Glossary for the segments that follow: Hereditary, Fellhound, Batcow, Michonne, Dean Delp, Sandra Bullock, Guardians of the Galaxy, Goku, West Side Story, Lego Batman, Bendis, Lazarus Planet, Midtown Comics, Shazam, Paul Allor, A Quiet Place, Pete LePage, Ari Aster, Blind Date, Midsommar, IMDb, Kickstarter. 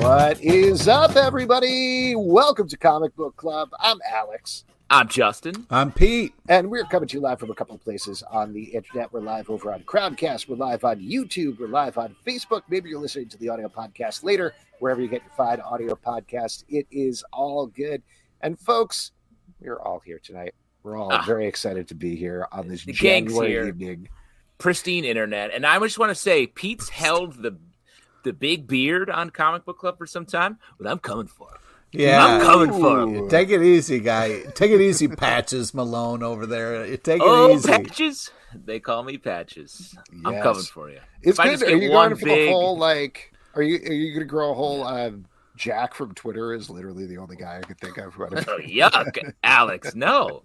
What is up, everybody? Welcome to Comic Book Club. I'm Alex. I'm Justin. I'm Pete. And we're coming to you live from a couple of places on the internet. We're live over on Crowdcast. We're live on YouTube. We're live on Facebook. Maybe you're listening to the audio podcast later. Wherever you get your fine audio podcast, it is all good. And folks, we're all here tonight. We're all very excited to be here on this January evening. Pristine internet. And I just want to say, Pete's held the big beard on Comic Book Club for some time, but I'm coming for him. Yeah. I'm coming for him. Take it easy, guy. Take it easy, Patches Malone over there. Take it easy. Oh, Patches? They call me Patches. Yes. I'm coming for you. It's good. Are you going for a whole, like, are you going to grow a whole... Jack from Twitter is literally the only guy I could think of. Yuck, Alex, no.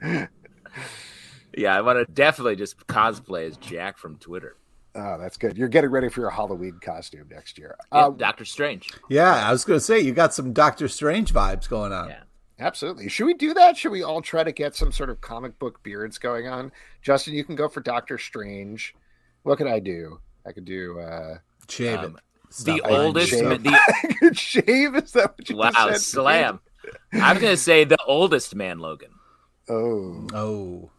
Yeah, I want to definitely just cosplay as Jack from Twitter. Oh, that's good. You're getting ready for your Halloween costume next year. Yeah, Doctor Strange. Yeah, I was going to say, you got some Doctor Strange vibes going on. Yeah. Absolutely. Should we do that? Should we all try to get some sort of comic book beards going on? Justin, you can go for Doctor Strange. What could I do? I could do... shave it. The oldest man. Shave? Is that what you said? Wow, slam. I'm going to say the oldest man, Logan. Oh.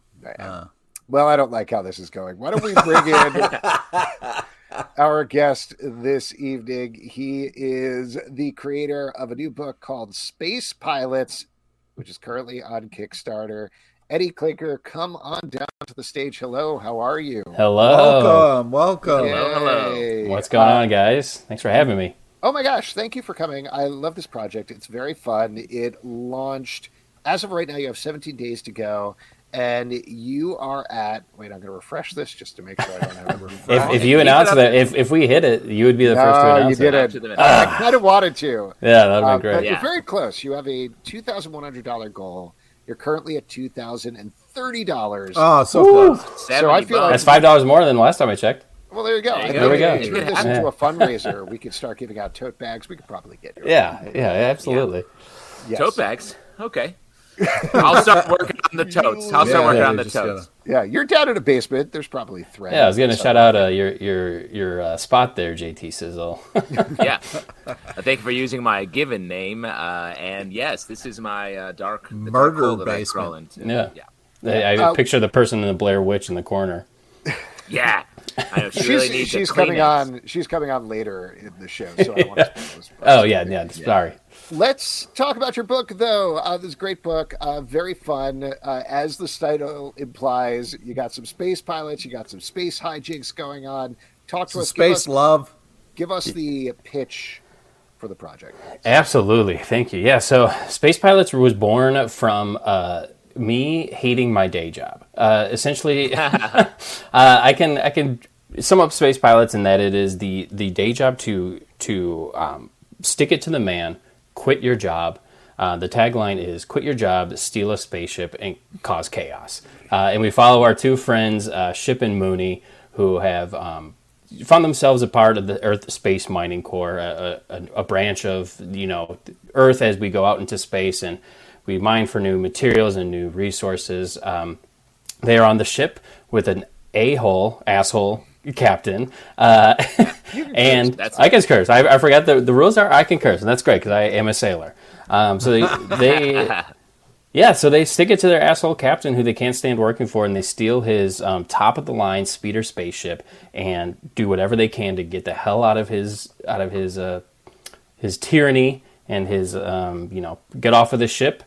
Well, I don't like how this is going. Why don't we bring in our guest this evening? He is the creator of a new book called Space Pilots, which is currently on Kickstarter. Eddie Claker, come on down to the stage. Hello, how are you? Hello. Welcome. Hello. What's going on, guys? Thanks for having me. Oh, my gosh. Thank you for coming. I love this project. It's very fun. It launched. As of right now, you have 17 days to go, and you are at... Wait, I'm going to refresh this just to make sure I don't have a refresh. if you announce that, if we hit it, you would be the first to announce it. No, you didn't. I kind of wanted to. Yeah, that would be great. But you're very close. You have a $2,100 goal. You're currently at $2,030. Oh, so close. So I feel like that's $5 more than last time I checked. Well, there you go. There we go. If you turn this into a fundraiser, we could start giving out tote bags. We could probably get to it. Yeah, absolutely. Yeah. Yes. Tote bags? Okay. I'll start working on the totes. Yeah, you're down in a basement. There's probably threads. Yeah, I was going to shout out your spot there, JT Sizzle. Yeah. Thank you for using my given name. And yes, this is my dark murder basement. I picture the person in the Blair Witch in the corner. Yeah. I know, she's coming on later in the show, so I don't want to spoil this. Sorry. Let's talk about your book, though. This great book, very fun. As the title implies, you got some space pilots, you got some space hijinks going on. Talk to us. Space love. Give us the pitch for the project. Absolutely. Thank you. Yeah, so Space Pilots was born from... me hating my day job. Essentially, I can sum up Space Pilots in that it is the day job to stick it to the man, quit your job. The tagline is, quit your job, steal a spaceship, and cause chaos. And we follow our two friends, Ship and Mooney, who have found themselves a part of the Earth Space Mining Corps, a branch of Earth as we go out into space and we mine for new materials and new resources. They are on the ship with an asshole captain. And curse. I can curse. I forgot the rules are I can curse, and that's great because I am a sailor. So they Yeah, so they stick it to their asshole captain who they can't stand working for, and they steal his top-of-the-line speeder spaceship and do whatever they can to get the hell out of his tyranny and his, get off of the ship.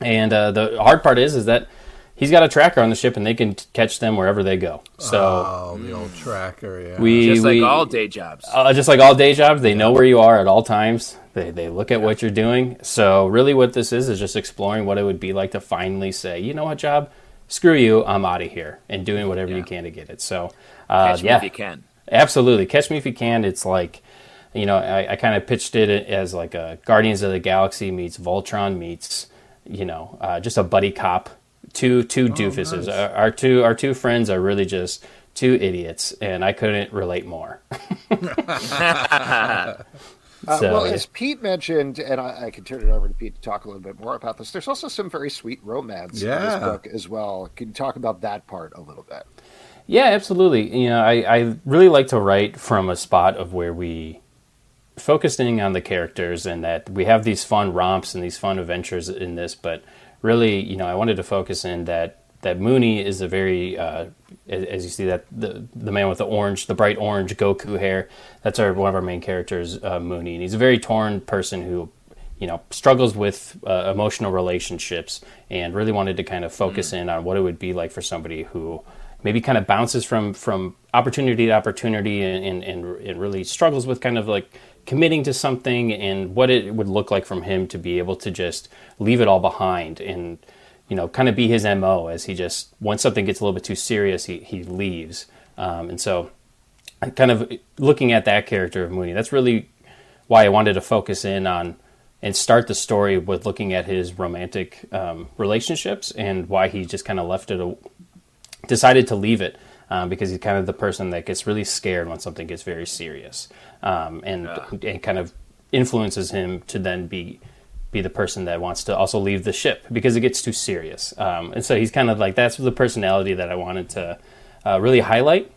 And the hard part is that he's got a tracker on the ship, and they can catch them wherever they go. So the old tracker, yeah. Just like all day jobs, they know where you are at all times. They look at what you're doing. So really what this is just exploring what it would be like to finally say, you know what, job? Screw you, I'm out of here, and doing whatever you can to get it. So, catch me if you can. Absolutely. Catch me if you can. It's like, I kind of pitched it as like a Guardians of the Galaxy meets Voltron meets, just a buddy cop. Two doofuses. Nice. Our two friends are really just two idiots, and I couldn't relate more. As Pete mentioned, and I can turn it over to Pete to talk a little bit more about this, there's also some very sweet romance in this book as well. Can you talk about that part a little bit? Yeah, absolutely. I really like to write from a spot of where we focus in on the characters, and that we have these fun romps and these fun adventures in this, but really, I wanted to focus in that Mooney is a very, as you see that the man with the bright orange Goku hair, that's one of our main characters, Mooney, and he's a very torn person who, struggles with emotional relationships, and really wanted to kind of focus in on what it would be like for somebody who maybe kind of bounces from opportunity to opportunity and really struggles with kind of like committing to something, and what it would look like from him to be able to just leave it all behind and, kind of be his MO as he just, once something gets a little bit too serious, he leaves. And so I'm kind of looking at that character of Mooney. That's really why I wanted to focus in on and start the story with looking at his romantic relationships and why he just kind of decided to leave it. Because he's kind of the person that gets really scared when something gets very serious, and kind of influences him to then be the person that wants to also leave the ship because it gets too serious. And so he's kind of like, that's the personality that I wanted to really highlight.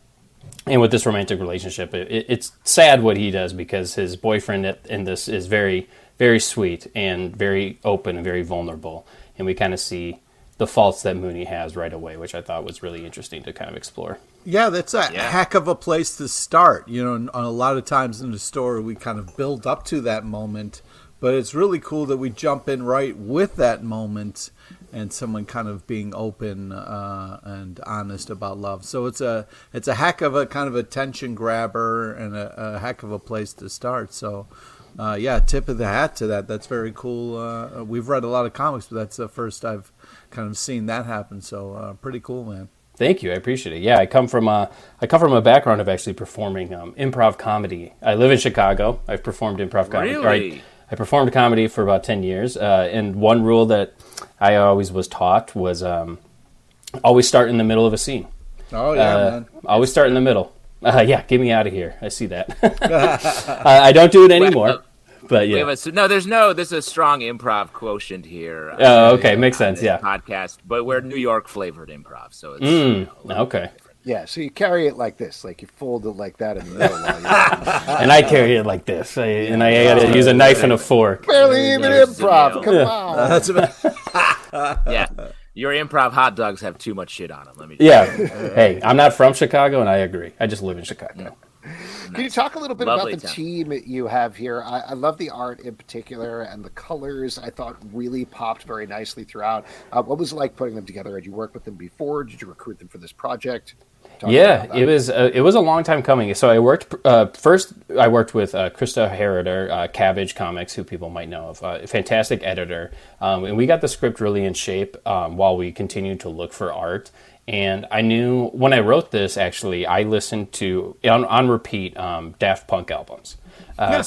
And with this romantic relationship, it's sad what he does because his boyfriend in this is very, very sweet and very open and very vulnerable. And we kind of see the faults that Mooney has right away, which I thought was really interesting to kind of explore. Yeah, that's a heck of a place to start. And a lot of times in the story, we kind of build up to that moment, but it's really cool that we jump in right with that moment and someone kind of being open and honest about love. So it's a heck of a kind of attention grabber and a heck of a place to start. So tip of the hat to that. That's very cool. We've read a lot of comics, but that's the first I've kind of seen that happen, so pretty cool, man. Thank you, I appreciate it. Yeah, I come from a background of actually performing improv comedy. I live in Chicago. I've performed improv comedy. Really? I performed comedy for about 10 years, and one rule that I always was taught was always start in the middle of a scene. Oh yeah, man. Always start in the middle. Get me out of here. I see that. I don't do it anymore. Wow. But yeah. There's a strong improv quotient here. Makes sense. Yeah, podcast, but we're New York flavored improv, so it's okay. Yeah, so you carry it like this, like you fold it like that in the middle. And I carry it like this, and I had to use a knife and a fork. Barely even improv. Come on. That's about... yeah. Your improv hot dogs have too much shit on them. Let me. You. Hey, I'm not from Chicago, and I agree. I just live in Chicago. No. Can you talk a little bit about the team you have here? I love the art in particular, and the colors I thought really popped very nicely throughout. What was it like putting them together? Had you worked with them before? Did you recruit them for this project? It was a long time coming. So I worked first with Krista Heriter, Cabbage Comics, who people might know of, a fantastic editor. And we got the script really in shape while we continued to look for art. And I knew when I wrote this, actually, I listened to on repeat Daft Punk albums.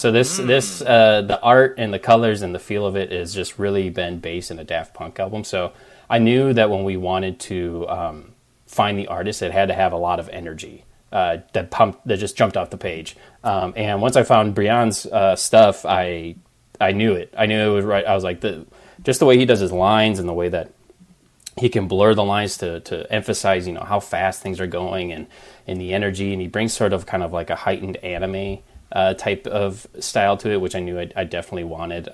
So this the art and the colors and the feel of it has just really been based in a Daft Punk album. So I knew that when we wanted to find the artist, it had to have a lot of energy that just jumped off the page. And once I found Brian's stuff, I knew it. I knew it was right. I was like, just the way he does his lines and the way that he can blur the lines to emphasize, how fast things are going and the energy. And he brings sort of kind of like a heightened anime type of style to it, which I knew I definitely wanted.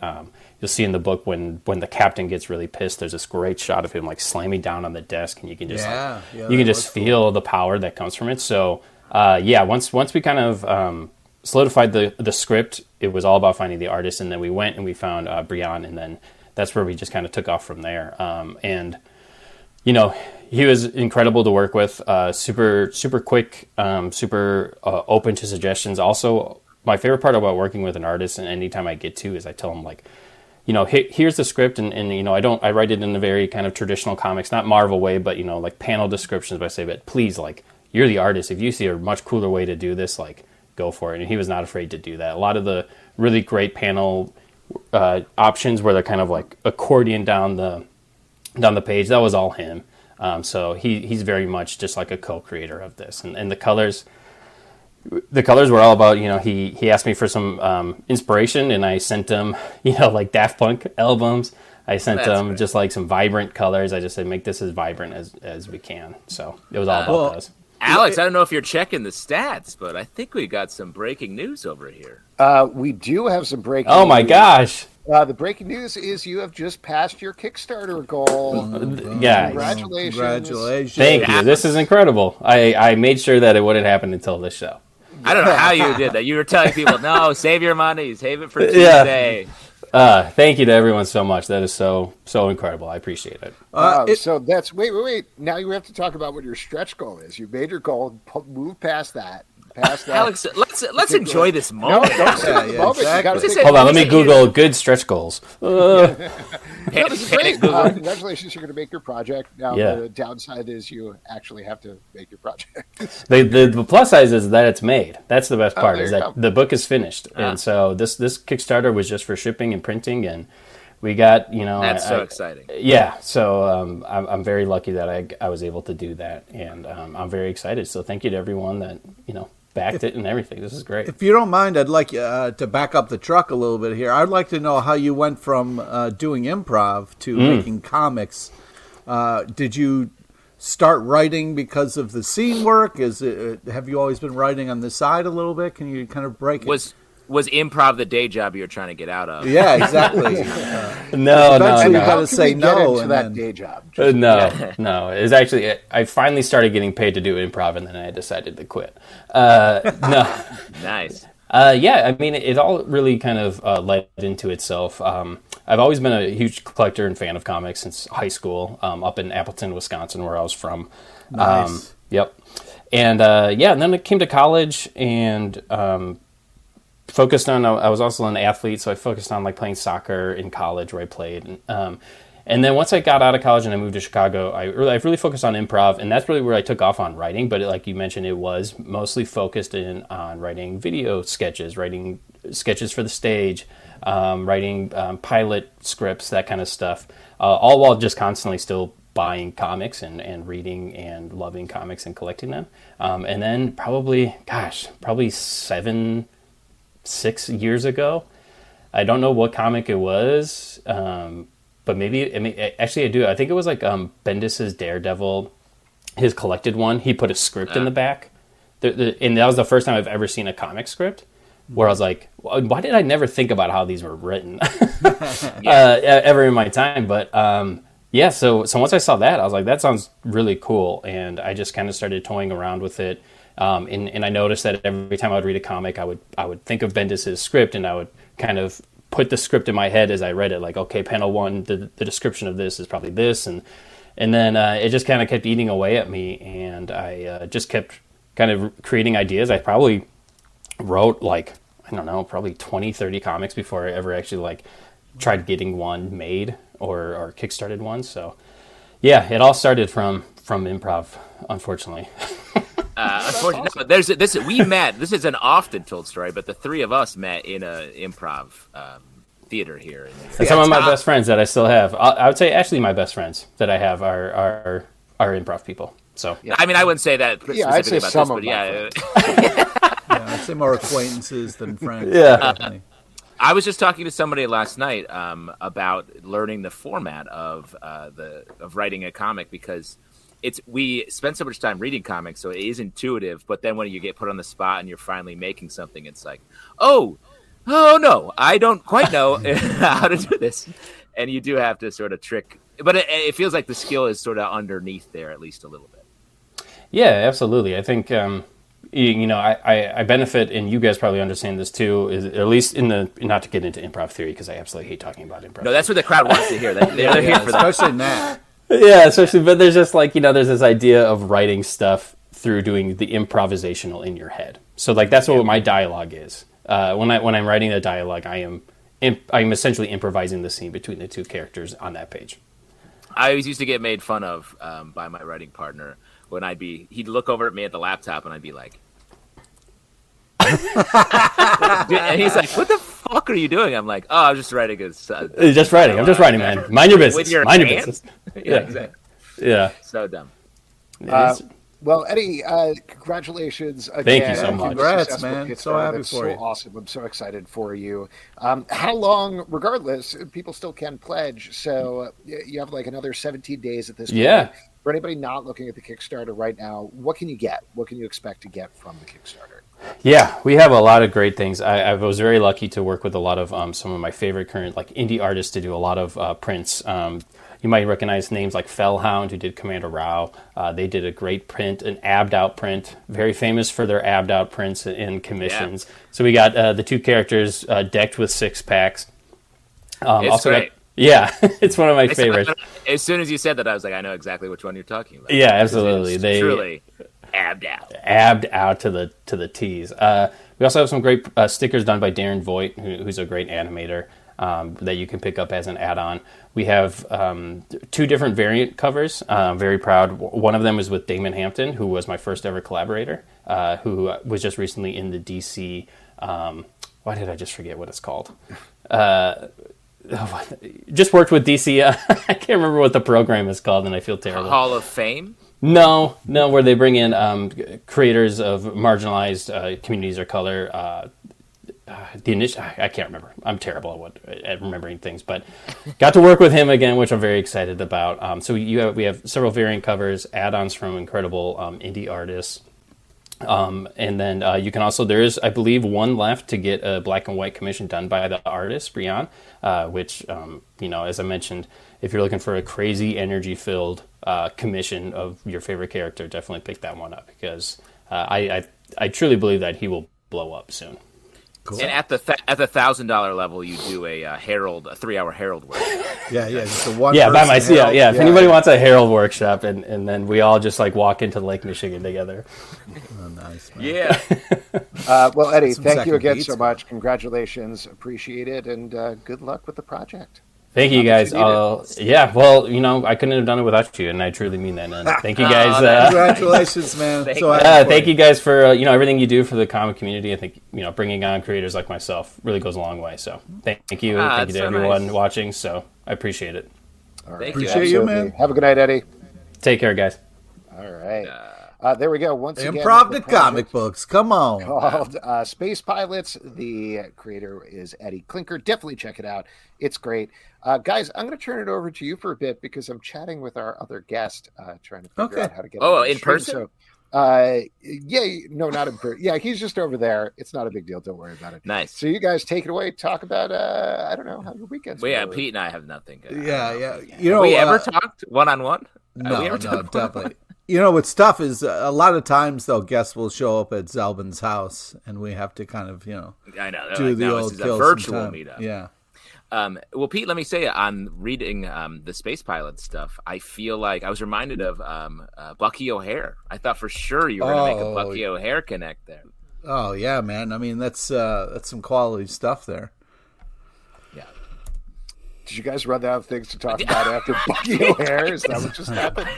You'll see in the book when the captain gets really pissed, there's this great shot of him like slamming down on the desk, and you can just you can just feel cool. The power that comes from it. So once we kind of solidified the script, it was all about finding the artist, and then we went and we found Brian, and then that's where we just kind of took off from there. And you know, he was incredible to work with, super quick, super open to suggestions. Also, my favorite part about working with an artist, and anytime I get to, is I tell him, like, you know, here's the script, and you know, I write it in a very kind of traditional comics, not Marvel way, but, you know, like panel descriptions, but I say, but please, like, you're the artist. If you see a much cooler way to do this, like, go for it. And he was not afraid to do that. A lot of the really great panel options where they're kind of like accordion down the page, that was all him. So he's very much just like a co-creator of this, and the colors were all about, you know, he asked me for some inspiration, and I sent him, you know, like Daft Punk albums. I sent him just like some vibrant colors. I just said, make this as vibrant as we can. So it was all about those. Alex, I don't know if you're checking the stats, but I think we got some breaking news over here. We do have some breaking news. Oh my gosh. The breaking news is you have just passed your Kickstarter goal. Yeah. Congratulations. Thank you. This is incredible. I made sure that it wouldn't happen until this show. I don't know how you did that. You were telling people, no, save your money. Save it for Tuesday. Yeah. Thank you to everyone so much. That is so incredible. I appreciate it. So that's wait. Now you have to talk about what your stretch goal is. You made your goal. Move past that. Alex, let's enjoy this moment. No, don't moment. Exactly. Hold on, let me Google good stretch goals. No, this is great. Congratulations, you're going to make your project. Now the downside is you actually have to make your project. the plus side is that it's made. That's the best part, is that the book is finished. And so this Kickstarter was just for shipping and printing, and we got, you know... That's so exciting. Yeah, so I'm very lucky that I was able to do that, and I'm very excited. So thank you to everyone that, you know, backed it and everything. This is great. If you don't mind, I'd like to back up the truck a little bit here. I'd like to know how you went from doing improv to making comics. Did you start writing because of the scene work? Have you always been writing on the side a little bit? Can you kind of break it? Was improv the day job you were trying to get out of? Yeah, exactly. Eventually you got to say no to that day job. No. It's actually, I finally started getting paid to do improv, and then I decided to quit. No. Nice. Yeah, I mean, it all really kind of led into itself. I've always been a huge collector and fan of comics since high school, up in Appleton, Wisconsin, where I was from. Nice. Yep. And and then I came to college and... I was also an athlete, so I focused on like playing soccer in college where I played. And then once I got out of college and I moved to Chicago, I really focused on improv, and that's really where I took off on writing. But like you mentioned, it was mostly focused on writing video sketches, writing sketches for the stage, writing pilot scripts, that kind of stuff, all while just constantly still buying comics and reading and loving comics and collecting them. And then probably 6 years ago, I don't know what comic it was, but maybe, I mean, actually I do. I think it was like Bendis's Daredevil, his collected one. He put a script in the back, and that was the first time I've ever seen a comic script where I was like, why did I never think about how these were written ever in my time? But so once I saw that, I was like, that sounds really cool, and I just kind of started toying around with it. And I noticed that every time I would read a comic, I would think of Bendis's script, and I would kind of put the script in my head as I read it. Like, okay, panel one, the description of this is probably this, and then it just kind of kept eating away at me, and I just kept kind of creating ideas. I probably wrote like, I don't know, probably 20, 30 comics before I ever actually like tried getting one made or kickstarted one. So yeah, it all started from improv, unfortunately. Unfortunately, awesome. No, we met. This is an often told story, but the three of us met in an improv theater here. And some of my best friends that I still have. I would say actually my best friends that I have are improv people. So yeah. I mean, I wouldn't say that specifically I'd say more acquaintances than friends. Yeah. I was just talking to somebody last night about learning the format of writing a comic, because we spend so much time reading comics, so it is intuitive. But then when you get put on the spot and you're finally making something, it's like, oh no, I don't quite know how to do this. And you do have to sort of trick. But it feels like the skill is sort of underneath there, at least a little bit. Yeah, absolutely. I think, I benefit, and you guys probably understand this too, is at least in the, not to get into improv theory, because I absolutely hate talking about improv. No, that's what the crowd wants to hear. They're here for that. Especially now. Yeah, especially, but there's just like, there's this idea of writing stuff through doing the improvisational in your head. So like, that's what my dialogue is. When I'm writing the dialogue, I'm essentially improvising the scene between the two characters on that page. I always used to get made fun of by my writing partner when he'd look over at me at the laptop and I'd be like, and he's like, "What the fuck are you doing?" I'm like, "Oh, I'm just writing I'm just writing, man. Mind your business. Yeah, yeah, exactly. Yeah, so dumb. Well, Eddie, congratulations again. Thank you so much. Congrats, man. It's so happy for you. So awesome. I'm so excited for you. How long, regardless, people still can pledge. So you have like another 17 days at this point. Yeah. For anybody not looking at the Kickstarter right now, what can you get? What can you expect to get from the Kickstarter? Yeah, we have a lot of great things. I was very lucky to work with a lot of some of my favorite current like indie artists to do a lot of prints. You might recognize names like Fellhound, who did Commander Rao. They did a great print, an abbed-out print, very famous for their abbed-out prints and commissions. Yeah. So we got the two characters decked with six-packs. It's also great. It's one of my favorites. As soon as you said that, I was like, I know exactly which one you're talking about. Yeah, absolutely. They truly abbed out to the T's. We also have some great stickers done by Darren Voigt, who's a great animator. That you can pick up as an add-on. We have two different variant covers. I'm very proud. One of them is with Damon Hampton, who was my first ever collaborator, who was just recently in the DC. Why did I just forget what it's called? Just worked with DC. I can't remember what the program is called, and I feel terrible. Hall of Fame? No, where they bring in creators of marginalized communities or color. I can't remember. I'm terrible at remembering things, but got to work with him again, which I'm very excited about. We have several variant covers, add-ons from incredible indie artists, and then you can also there is I believe one left to get a black and white commission done by the artist Brian, which as I mentioned, if you're looking for a crazy energy-filled commission of your favorite character, definitely pick that one up because I truly believe that he will blow up soon. Cool. And at the $1,000 level, you do a 3-hour Herald workshop. Just by myself. Yeah. If anybody wants a Herald workshop, and then we all just like walk into Lake Michigan together. Oh, nice. Man. Yeah. Well, Eddie, thank you again so much. Congratulations, appreciate it, and good luck with the project. Thank you guys. I couldn't have done it without you, and I truly mean that. And thank you guys. Congratulations, man. Thank you guys for everything you do for the comic community. I think bringing on creators like myself really goes a long way. So thank you, and thank you to everyone watching. So I appreciate it. All right. Appreciate you, man. Have a good night, Eddie. Take care, guys. All right. There we go. Once again, improv to comic books. Come on. Called Space Pilots. The creator is Eddie Claker. Definitely check it out. It's great. Guys, I'm going to turn it over to you for a bit because I'm chatting with our other guest, trying to figure out how to get in person. So, not in person. Yeah, he's just over there. It's not a big deal. Don't worry about it. Nice. So you guys take it away. Talk about, I don't know, how your weekends were. Yeah, Pete and I have nothing. Yeah. We ever talked one-on-one? No, definitely. You know, what's tough is a lot of times, though, guests will show up at Zelbin's house, and we have to kind of, I know, do like, the old is a virtual meetup. Yeah. Well, Pete, let me say, on reading the Space Pilot stuff, I feel like I was reminded of Bucky O'Hare. I thought for sure you were going to make a Bucky O'Hare connect there. Oh, yeah, man. I mean, that's some quality stuff there. Did you guys run out of things to talk about after Bucky O'Hare? Is that what just happened?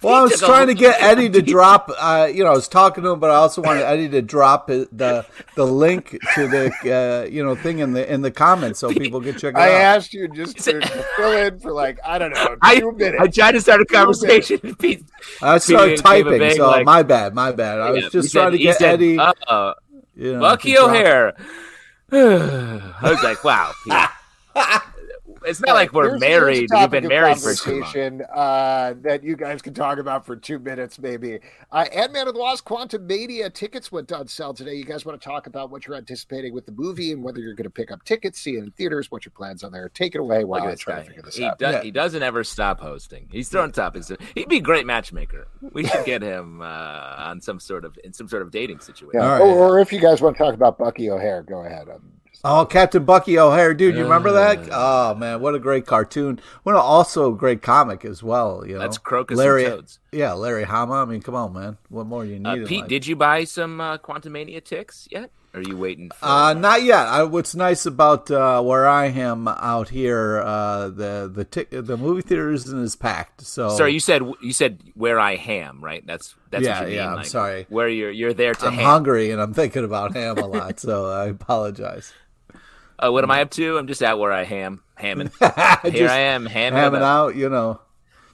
Well, I was trying to get Eddie to drop, I was talking to him, but I also wanted Eddie to drop the link to the, thing in the comments so people could check it out. I asked you just to fill in for like, I don't know, 2 minutes. I tried to start a conversation. I started typing, so like, my bad. I was just trying to get Eddie. Bucky O'Hare. I was like, wow, Pete. It's not like we're married. We've been married for 2 months. That you guys can talk about for 2 minutes, maybe. Ant-Man and the Wasp: Quantumania tickets went on sale today. You guys want to talk about what you're anticipating with the movie and whether you're going to pick up tickets, see it in theaters, what your plans on there. Take it away while I try to figure this out. He doesn't ever stop hosting. He's throwing topics. He'd be a great matchmaker. We should get him on some sort of dating situation. Yeah. Right. Or if you guys want to talk about Bucky O'Hare, go ahead. Oh, Captain Bucky O'Hare, dude! You remember that? Oh man, what a great cartoon! What also a great comic as well. You know, that's Crocus and Toads. Yeah, Larry Hama. I mean, come on, man. What more do you need? Pete, did you buy some Quantumania ticks yet? Or are you waiting? Not yet. What's nice about where I am out here, the movie theater isn't as packed. So, sorry, you said where I ham, right? That's what you mean. I'm like, sorry. Where you're there to? I'm ham. Hungry and I'm thinking about ham a lot, so I apologize. What am I up to? I'm just at where I ham, hamming. Here I am, hamming out, you know.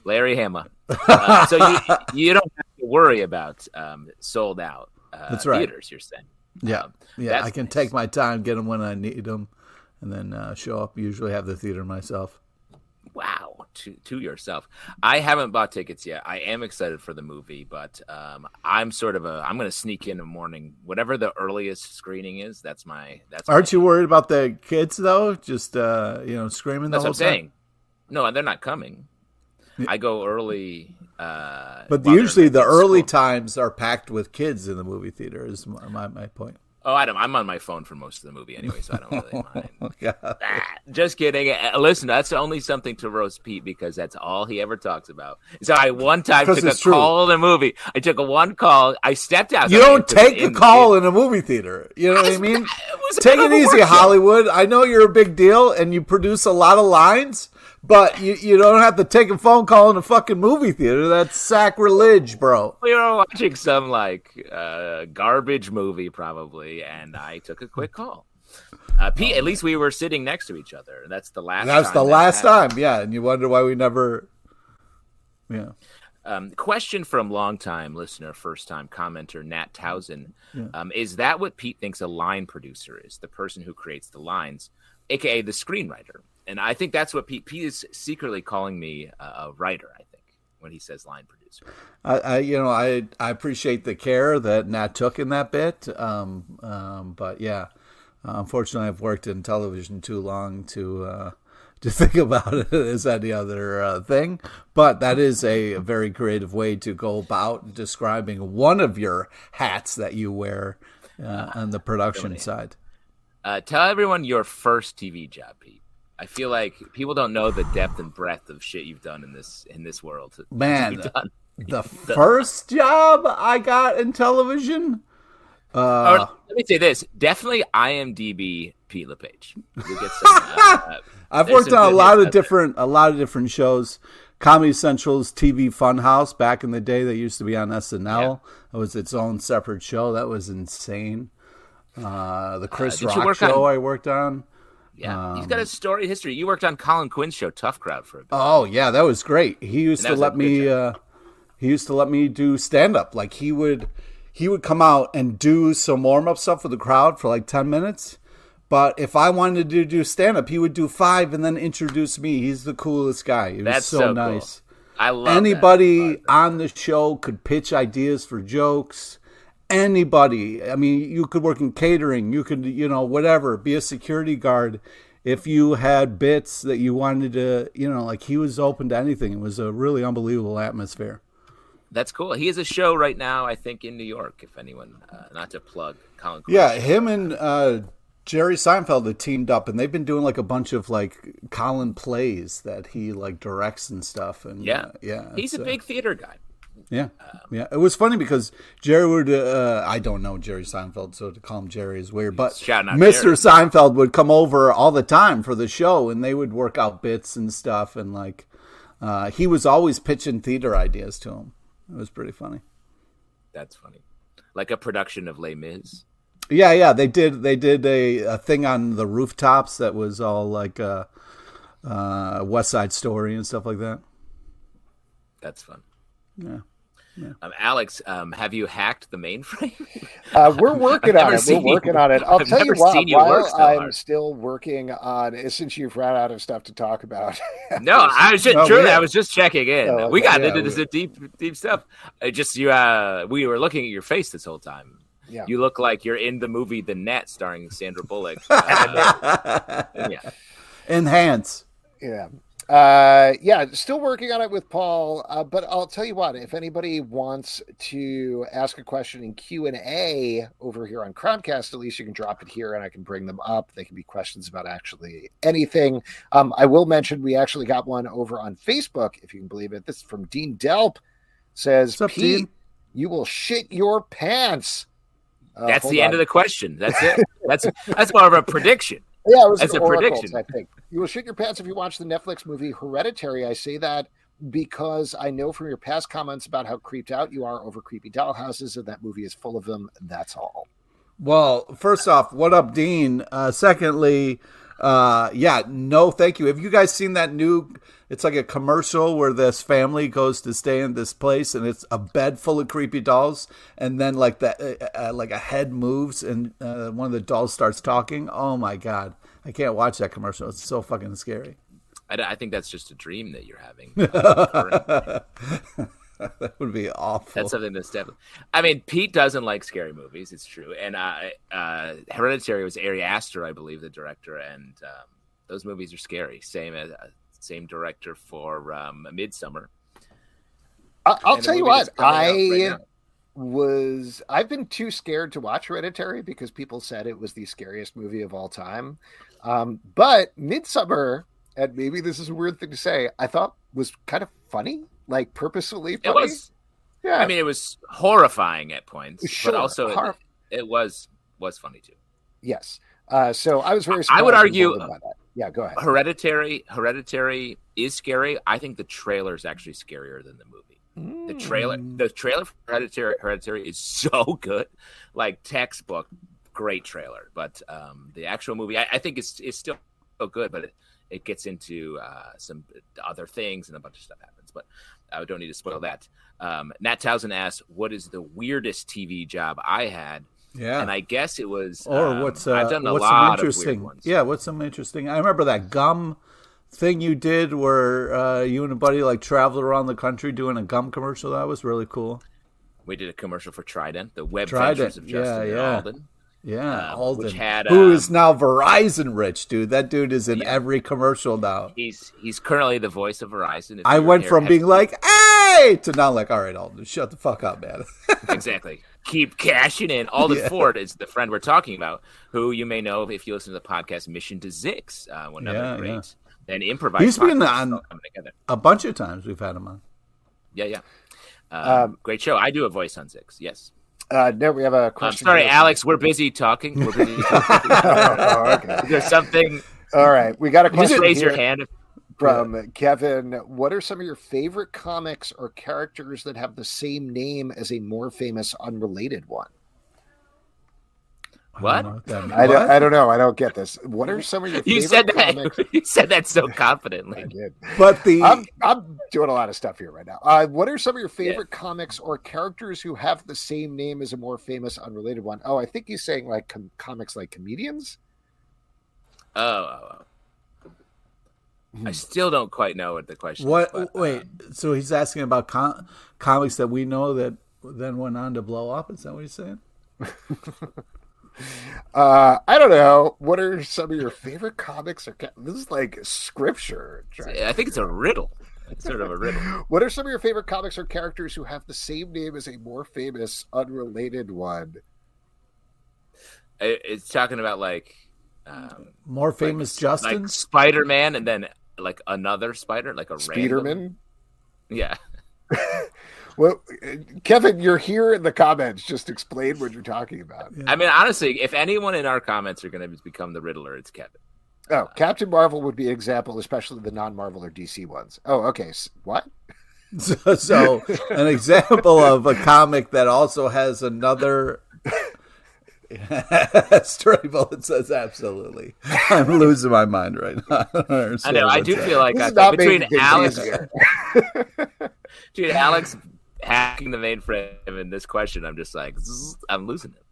Larry Hama. So you don't have to worry about sold out that's right. Theaters, you're saying. Yeah, yeah. I can take my time, get them when I need them, and then show up. Usually have the theater myself. Wow, to yourself. I haven't bought tickets yet. I am excited for the movie, but I'm going to sneak in the morning. Whatever the earliest screening is, that's. Aren't you worried about the kids though? Just screaming the whole time. That's what I'm saying. No, they're not coming. I go early. But usually the early times are packed with kids in the movie theater is my point. Oh, I'm on my phone for most of the movie anyway, so I don't really mind. Just kidding. Listen, that's only something to roast Pete because that's all he ever talks about. So I one time took a call in a movie. I took one call. I stepped out. You don't take a call in a movie theater. You know what I mean? Take it easy, Hollywood. I know you're a big deal and you produce a lot of lines. But you don't have to take a phone call in a fucking movie theater. That's sacrilege, bro. We were watching some garbage movie probably, and I took a quick call. Pete, at least we were sitting next to each other. That's the last time. Yeah, and you wonder why we never. Yeah. Question from longtime listener, first-time commenter Nat Towson: is that what Pete thinks a line producer is? The person who creates the lines, aka the screenwriter. And I think that's what Pete is secretly calling me a writer, I think, when he says line producer. I appreciate the care that Nat took in that bit. But yeah, unfortunately, I've worked in television too long to think about it as any other thing. But that is a very creative way to go about describing one of your hats that you wear on the production side. Tell everyone your first TV job, Pete. I feel like people don't know the depth and breadth of shit you've done in this world. Man, the first job I got in television. Let me say this: definitely IMDb Pete LePage. I've worked on a lot of different shows. Comedy Central's TV Funhouse back in the day. That used to be on SNL. Yeah. It was its own separate show. That was insane. The Chris Rock show I worked on. Yeah, he's got a storied history. You worked on Colin Quinn's show, Tough Crowd, for a bit. Oh yeah, that was great. He used to let me do stand up. Like he would come out and do some warm up stuff for the crowd for like 10 minutes. But if I wanted to do stand up, he would do 5 and then introduce me. He's the coolest guy. He was so nice. Cool. I love anybody on the show could pitch ideas for jokes. Anybody. I mean, you could work in catering, you could, whatever, be a security guard. If you had bits that you wanted to, he was open to anything. It was a really unbelievable atmosphere. That's cool. He has a show right now, I think, in New York, if anyone, not to plug Colin. Yeah, him and Jerry Seinfeld had teamed up, and they've been doing a bunch of Colin plays that he directs and stuff. And yeah, he's a big theater guy. Yeah, It was funny because Jerry would, I don't know Jerry Seinfeld, so to call him Jerry is weird, but Mr. Seinfeld would come over all the time for the show, and they would work out bits and stuff, and he was always pitching theater ideas to him. It was pretty funny. That's funny. Like a production of Les Mis? Yeah, they did a thing on the rooftops that was all West Side Story and stuff like that. That's fun. Yeah. Yeah. Alex, have you hacked the mainframe? We're working on it. I'll tell you what, I'm still working on it, since you've run out of stuff to talk about. No, I was just I was just checking in. Oh, okay. We got into this deep stuff. We were looking at your face this whole time. Yeah. You look like you're in the movie The Net starring Sandra Bullock. Yeah. Enhance. Yeah. Still working on it with Paul, but I'll tell you what, if anybody wants to ask a question in Q&A over here on Crowdcast, at least you can drop it here and I can bring them up. They can be questions about actually anything. I will mention we actually got one over on Facebook, if you can believe it. This is from Dean Delp. Says, what's up, Pete, Dean? You will shit your pants. That's the end of the question. That's it. That's more of a prediction. Yeah, it was an oracle, I think. You will shit your pants if you watch the Netflix movie Hereditary. I say that because I know from your past comments about how creeped out you are over creepy dollhouses, and that movie is full of them. That's all. Well, first off, what up, Dean? Secondly, no, thank you. Have you guys seen that new? It's like a commercial where this family goes to stay in this place, and it's a bed full of creepy dolls, and then like that, like a head moves, and one of the dolls starts talking. Oh my god, I can't watch that commercial. It's so fucking scary. I think that's just a dream that you're having. That would be awful. That's something that's definitely. I mean, Pete doesn't like scary movies. It's true, and Hereditary was Ari Aster, I believe, the director, and those movies are scary. Same director for Midsommar. I'll tell you what, I've been too scared to watch Hereditary because people said it was the scariest movie of all time. But Midsommar, and maybe this is a weird thing to say, I thought was kind of funny, like purposefully funny. It was. Yeah. I mean, it was horrifying at points, sure, but also it was funny too. Yes. So I was very surprised. I would argue. Yeah, go ahead. Hereditary is scary. I think the trailer is actually scarier than the movie. Mm. The trailer for Hereditary is so good, like textbook, great trailer. But the actual movie, I think is still so good, but it gets into some other things and a bunch of stuff happens. But I don't need to spoil that. Nat Towson asks, "What is the weirdest TV job I had?" Yeah, and I guess it was. I've done a lot of weird ones. Yeah, what's some interesting? I remember that gum thing you did, where you and a buddy like traveled around the country doing a gum commercial. That was really cool. We did a commercial for Trident, the Web Ventures of Justin Alden. Yeah, Alden, which had, who is now Verizon rich, dude. That dude is in every commercial now. He's currently the voice of Verizon. I went from being like, "Hey," to now like, "All right, Alden, shut the fuck up, man." Exactly. Keep cashing in. Alden Ford is the friend we're talking about, who you may know if you listen to the podcast Mission to Zix. And improvised. He's been on a bunch of times. We've had him on. Yeah, yeah. Great show. I do a voice on Zix. Yes. No, we have a question. I'm sorry, Alex. We're busy talking. There's something. All right, we got a question. Just raise your hand. From Kevin, what are some of your favorite comics or characters that have the same name as a more famous unrelated one? I don't know. I don't get this. What are some of your favorite comics? You said that so confidently. I did. But I'm doing a lot of stuff here right now. What are some of your favorite comics or characters who have the same name as a more famous unrelated one? Oh, I think he's saying like comics like comedians. Oh. I still don't quite know what the question is. But, wait, so he's asking about comics that we know that then went on to blow up? Is that what he's saying? I don't know. What are some of your favorite comics? This is like scripture. I think it's a riddle. It's sort of a riddle. What are some of your favorite comics or characters who have the same name as a more famous, unrelated one? It's talking about like... more famous like, Justin? Like Spider-Man and then like another spider, like a Spiderman? Yeah. Well, Kevin, you're here in the comments. Just explain what you're talking about. Yeah. I mean, honestly, if anyone in our comments are going to become the Riddler, it's Kevin. Oh, Captain Marvel would be an example, especially the non-Marvel or DC ones. Oh, okay. What? So an example of a comic that also has another... Story Bullet says absolutely. I'm losing my mind right now. I know. I do feel like between Alex, cracking the mainframe in this question, I'm just like, I'm losing it.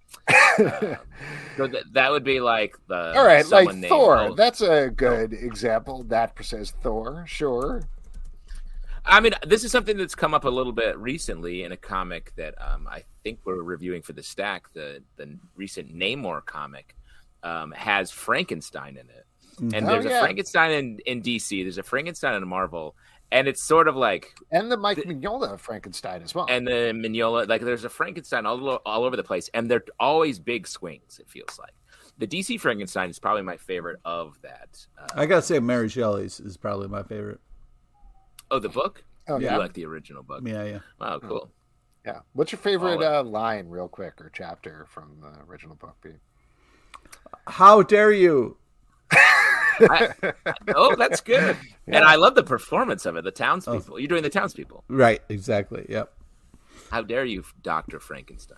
So that would be like the all right, like Thor. Both. That's a good example. That says Thor, sure. I mean, this is something that's come up a little bit recently in a comic that I think we're reviewing for the stack. The recent Namor comic has Frankenstein in it, and there's a Frankenstein in DC. There's a Frankenstein in Marvel. And it's sort of like... And the Mike Mignola Frankenstein as well. And the Mignola... Like, there's a Frankenstein all over the place, and they're always big swings, it feels like. The DC Frankenstein is probably my favorite of that. I gotta say, Mary Shelley's is probably my favorite. Oh, the book? Oh, yeah. You like the original book? Yeah, yeah. Wow, cool. Yeah. What's your favorite line, real quick, or chapter from the original book, Pete? How dare you! Oh, that's good. Yeah. And I love the performance of it. The townspeople. You're doing the townspeople. Right, exactly. Yep. How dare you, Dr. Frankenstein.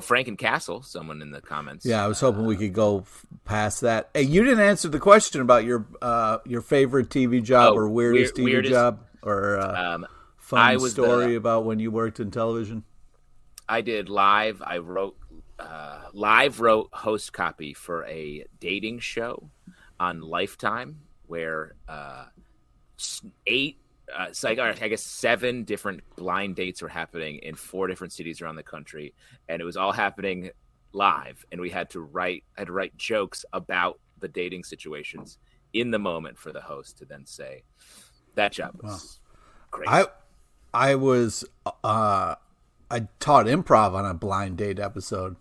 Franken Castle, someone in the comments. Yeah, I was hoping we could go past that. Hey, you didn't answer the question about your favorite TV job or weirdest TV job or fun story about when you worked in television. I did live. I wrote wrote host copy for a dating show on Lifetime where 7 different blind dates were happening in 4 different cities around the country, and it was all happening live. And we had to write jokes about the dating situations in the moment for the host to then say. That job was great. I taught improv on a blind date episode.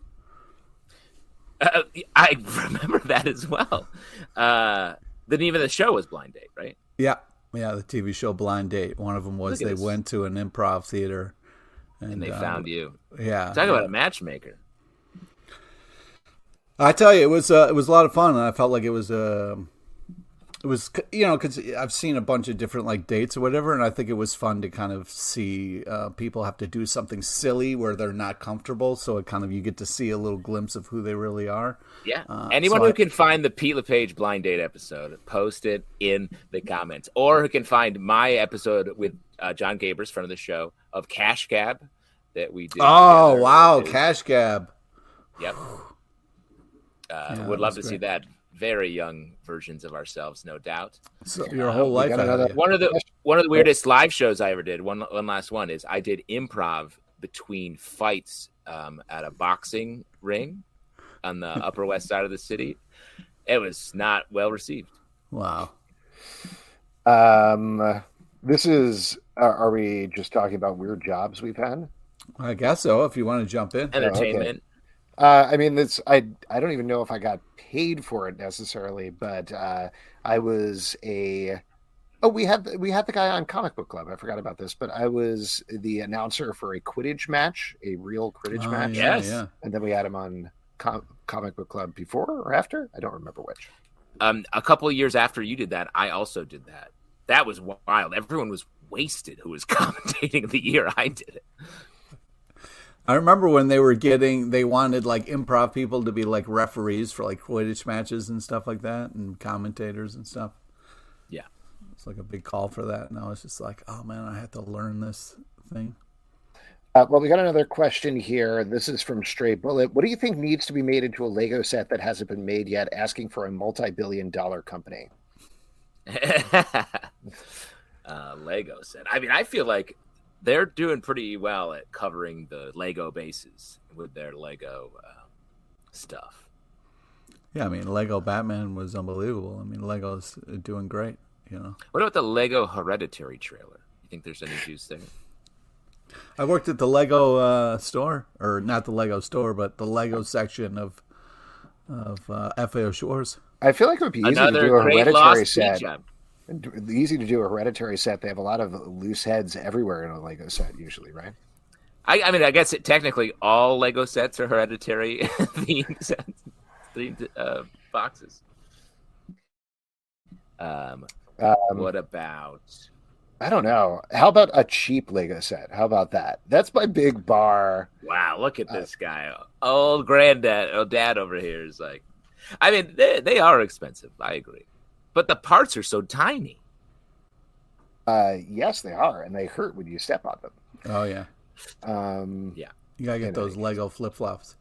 I remember that as well. The name of the show was Blind Date, right? Yeah. Yeah, the TV show Blind Date. One of them was they went to an improv theater. And they found you. Yeah. Talk about a matchmaker. I tell you, it was a lot of fun. And I felt like it was, you know, because I've seen a bunch of different like dates or whatever. And I think it was fun to kind of see people have to do something silly where they're not comfortable. So it kind of, you get to see a little glimpse of who they really are. Yeah. Anyone who can find the Pete LePage blind date episode, post it in the comments, or who can find my episode with John Gabers, friend of the show, of Cash Cab that we did. Oh, wow. Cash Cab. Yep. Would love to see that. Very young versions of ourselves, no doubt. So your whole life. One of the weirdest live shows I ever did. One last one is I did improv between fights at a boxing ring on the Upper West Side of the city. It was not well received. Wow. This is. Are we just talking about weird jobs we've had? I guess so. If you want to jump in, entertainment. Okay. I mean, this. I don't even know if I got paid for it necessarily, but I was a. Oh, we had the guy on Comic Book Club. I forgot about this, but I was the announcer for a Quidditch match, a real Quidditch match. Yeah, yes, yeah. And then we had him on Comic Book Club before or after. I don't remember which. A couple of years after you did that, I also did that. That was wild. Everyone was wasted who was commentating the year I did it. I remember when they wanted like improv people to be like referees for like Quidditch matches and stuff like that and commentators and stuff. Yeah. It's like a big call for that. And I was just like, oh man, I have to learn this thing. Well, we got another question here. This is from Stray Bullet. What do you think needs to be made into a Lego set that hasn't been made yet? Asking for a multi-billion-dollar company. Lego set. I mean, I feel like they're doing pretty well at covering the Lego bases with their Lego stuff. Yeah, I mean, Lego Batman was unbelievable. I mean, Lego's doing great, you know. What about the Lego Hereditary trailer? You think there's any juice there? I worked at the Lego store, or not the Lego store, but the Lego section of FAO Shores. I feel like it would be easy to do a Hereditary set. easy to do a Hereditary set. They have a lot of loose heads everywhere in a Lego set usually, right? I mean, I guess technically all Lego sets are Hereditary themed sets, themed boxes. What about? I don't know. How about a cheap Lego set? How about that? That's my big bar. Wow, look at this guy. Old granddad, old dad over here is like, I mean, they are expensive. I agree. But the parts are so tiny. Yes, they are. And they hurt when you step on them. Oh, yeah. Yeah. You got to get those Lego flip-flops.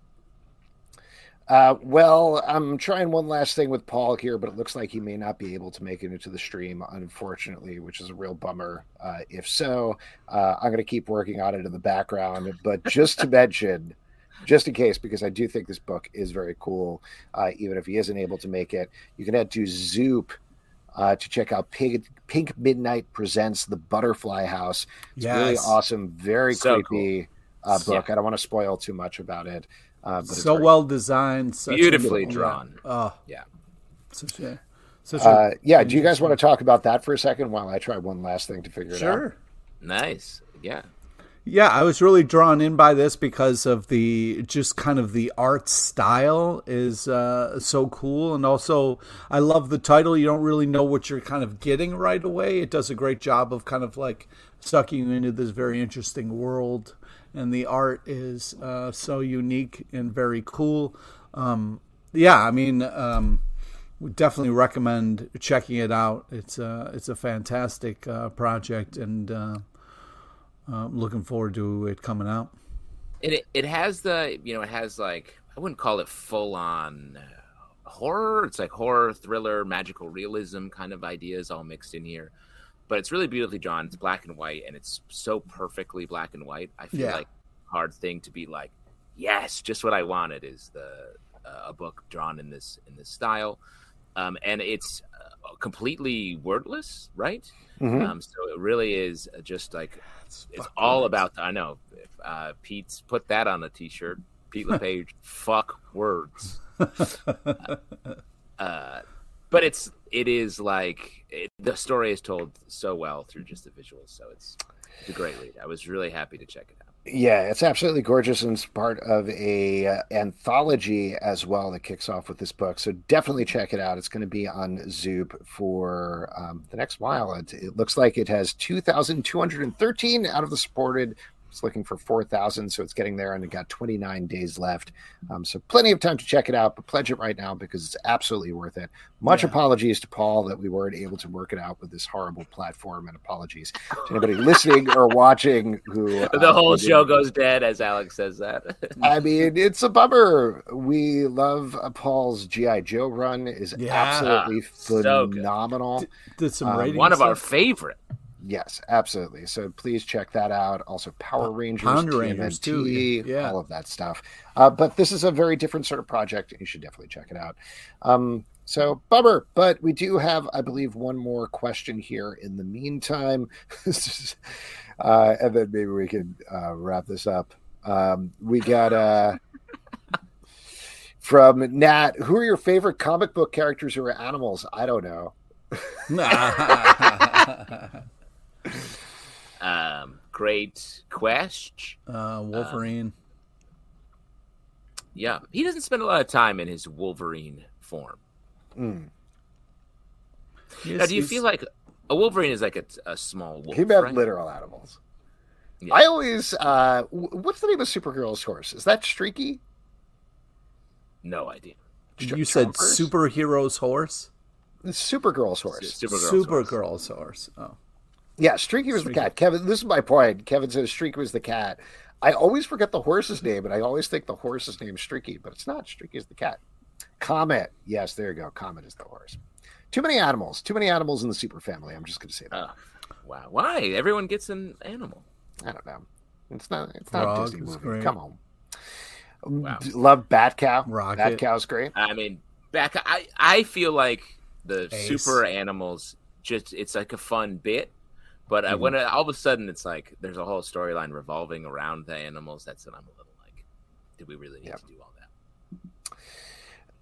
Well, I'm trying one last thing with Paul here, but it looks like he may not be able to make it into the stream, unfortunately, which is a real bummer. If so, I'm going to keep working on it in the background. But just to mention, just in case, because I do think this book is very cool, even if he isn't able to make it, you can head to Zoop to check out Pink Midnight Presents The Butterfly House. It's really awesome, very creepy book. Yeah. I don't want to spoil too much about it. But so well designed, such beautifully drawn. Oh, yeah. Yeah. Do you guys want to talk about that for a second while I try one last thing to figure it out? Sure. Nice. Yeah. Yeah, I was really drawn in by this because of the just kind of the art style is so cool. And also, I love the title. You don't really know what you're kind of getting right away. It does a great job of kind of like sucking you into this very interesting world. And the art is so unique and very cool. Yeah, I mean, we definitely recommend checking it out. It's a fantastic project, and I'm looking forward to it coming out. It has the, you know, it has like, I wouldn't call it full on horror. It's like horror, thriller, magical realism kind of ideas all mixed in here. But it's really beautifully drawn. It's black and white, and it's so perfectly black and white. I feel like a hard thing to be like, yes, just what I wanted is the a book drawn in this style, and it's completely wordless, right? Mm-hmm. So it really is just like it's all about. I know if, Pete's put that on a T-shirt. Pete LePage, fuck words. But it is like the story is told so well through just the visuals, so it's a great read. I was really happy to check it out. Yeah, it's absolutely gorgeous, and it's part of a anthology as well that kicks off with this book. So definitely check it out. It's going to be on Zoop for the next while. It looks like it has 2,213 out of the supported. It's looking for 4,000, so it's getting there, and it got 29 days left. So plenty of time to check it out, but pledge it right now because it's absolutely worth it. Much apologies to Paul that we weren't able to work it out with this horrible platform, and apologies to anybody listening or watching who... the whole show goes dead, as Alex says that. I mean, it's a bummer. We love Paul's G.I. Joe run. Is absolutely phenomenal. So did some ratings one of our favorite. Yes, absolutely. So please check that out. Also, Power Rangers, TMNT, too. Yeah. All of that stuff. But this is a very different sort of project. You should definitely check it out. So, bummer. But we do have, I believe, one more question here in the meantime. And then maybe we can wrap this up. We got... from Nat, who are your favorite comic book characters who are animals? I don't know. Great question. Wolverine. Yeah, he doesn't spend a lot of time in his Wolverine form. Mm. Now, do you feel like a Wolverine is like a small wolf? He meant literal animals. Yeah. I always. What's the name of superhero's horse? Is that Streaky? No idea. You said superhero's horse. Supergirl's horse. Supergirl's horse. Oh. Yeah, Streaky was the cat. Kevin, this is my point. Kevin says Streaky was the cat. I always forget the horse's name, and I always think the horse's name is Streaky, but it's not. Streaky is the cat. Comet. Yes, there you go. Comet is the horse. Too many animals. Too many animals in the super family. I'm just going to say that. Wow. Why? Everyone gets an animal. I don't know. It's not a Disney movie. Great. Come on. Wow. Love Batcow. Rocket. Batcow's great. I mean, Batcow. I feel like the super animals, just it's like a fun bit. But when all of a sudden it's like there's a whole storyline revolving around the animals, that's when I'm a little like, did we really need to do all that?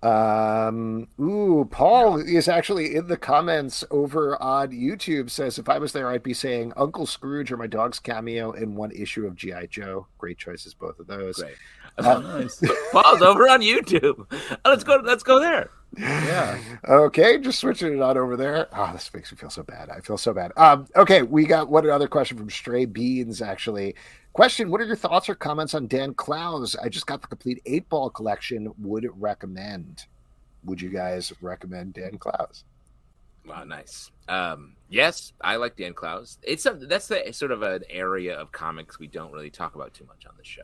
Paul is actually in the comments over on YouTube, says, if I was there, I'd be saying Uncle Scrooge or my dog's cameo in one issue of G.I. Joe. Great choices, both of those. Great. Nice. Paul's over on YouTube. Let's go there. Yeah. Okay, just switching it on over there. Oh, this makes me feel so bad. I feel so bad. Okay, we got one other question from Stray Beans, actually. Question, what are your thoughts or comments on Dan Clowes? I just got the complete 8-Ball collection. Would recommend. Would you guys recommend Dan Clowes? Wow, nice. Yes, I like Dan Clowes. That's the sort of an area of comics we don't really talk about too much on the show.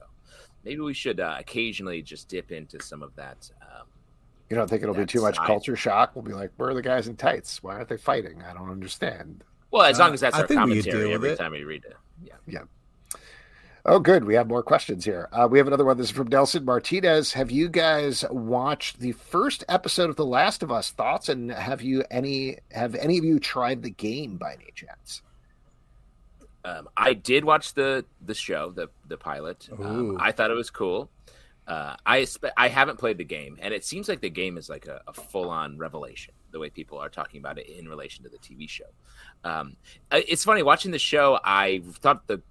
Maybe we should occasionally just dip into some of that. You don't think it'll be too much culture shock? We'll be like, where are the guys in tights? Why aren't they fighting? I don't understand. Well, as long as that's our commentary every time we read it. Yeah. Oh, good. We have more questions here. We have another one. This is from Nelson Martinez. Have you guys watched the first episode of The Last of Us? Thoughts? And have any of you tried the game by any chance? I did watch the show, the pilot. I thought it was cool. I haven't played the game, and it seems like the game is like a full-on revelation, the way people are talking about it in relation to the TV show. It's funny, watching the show, I thought the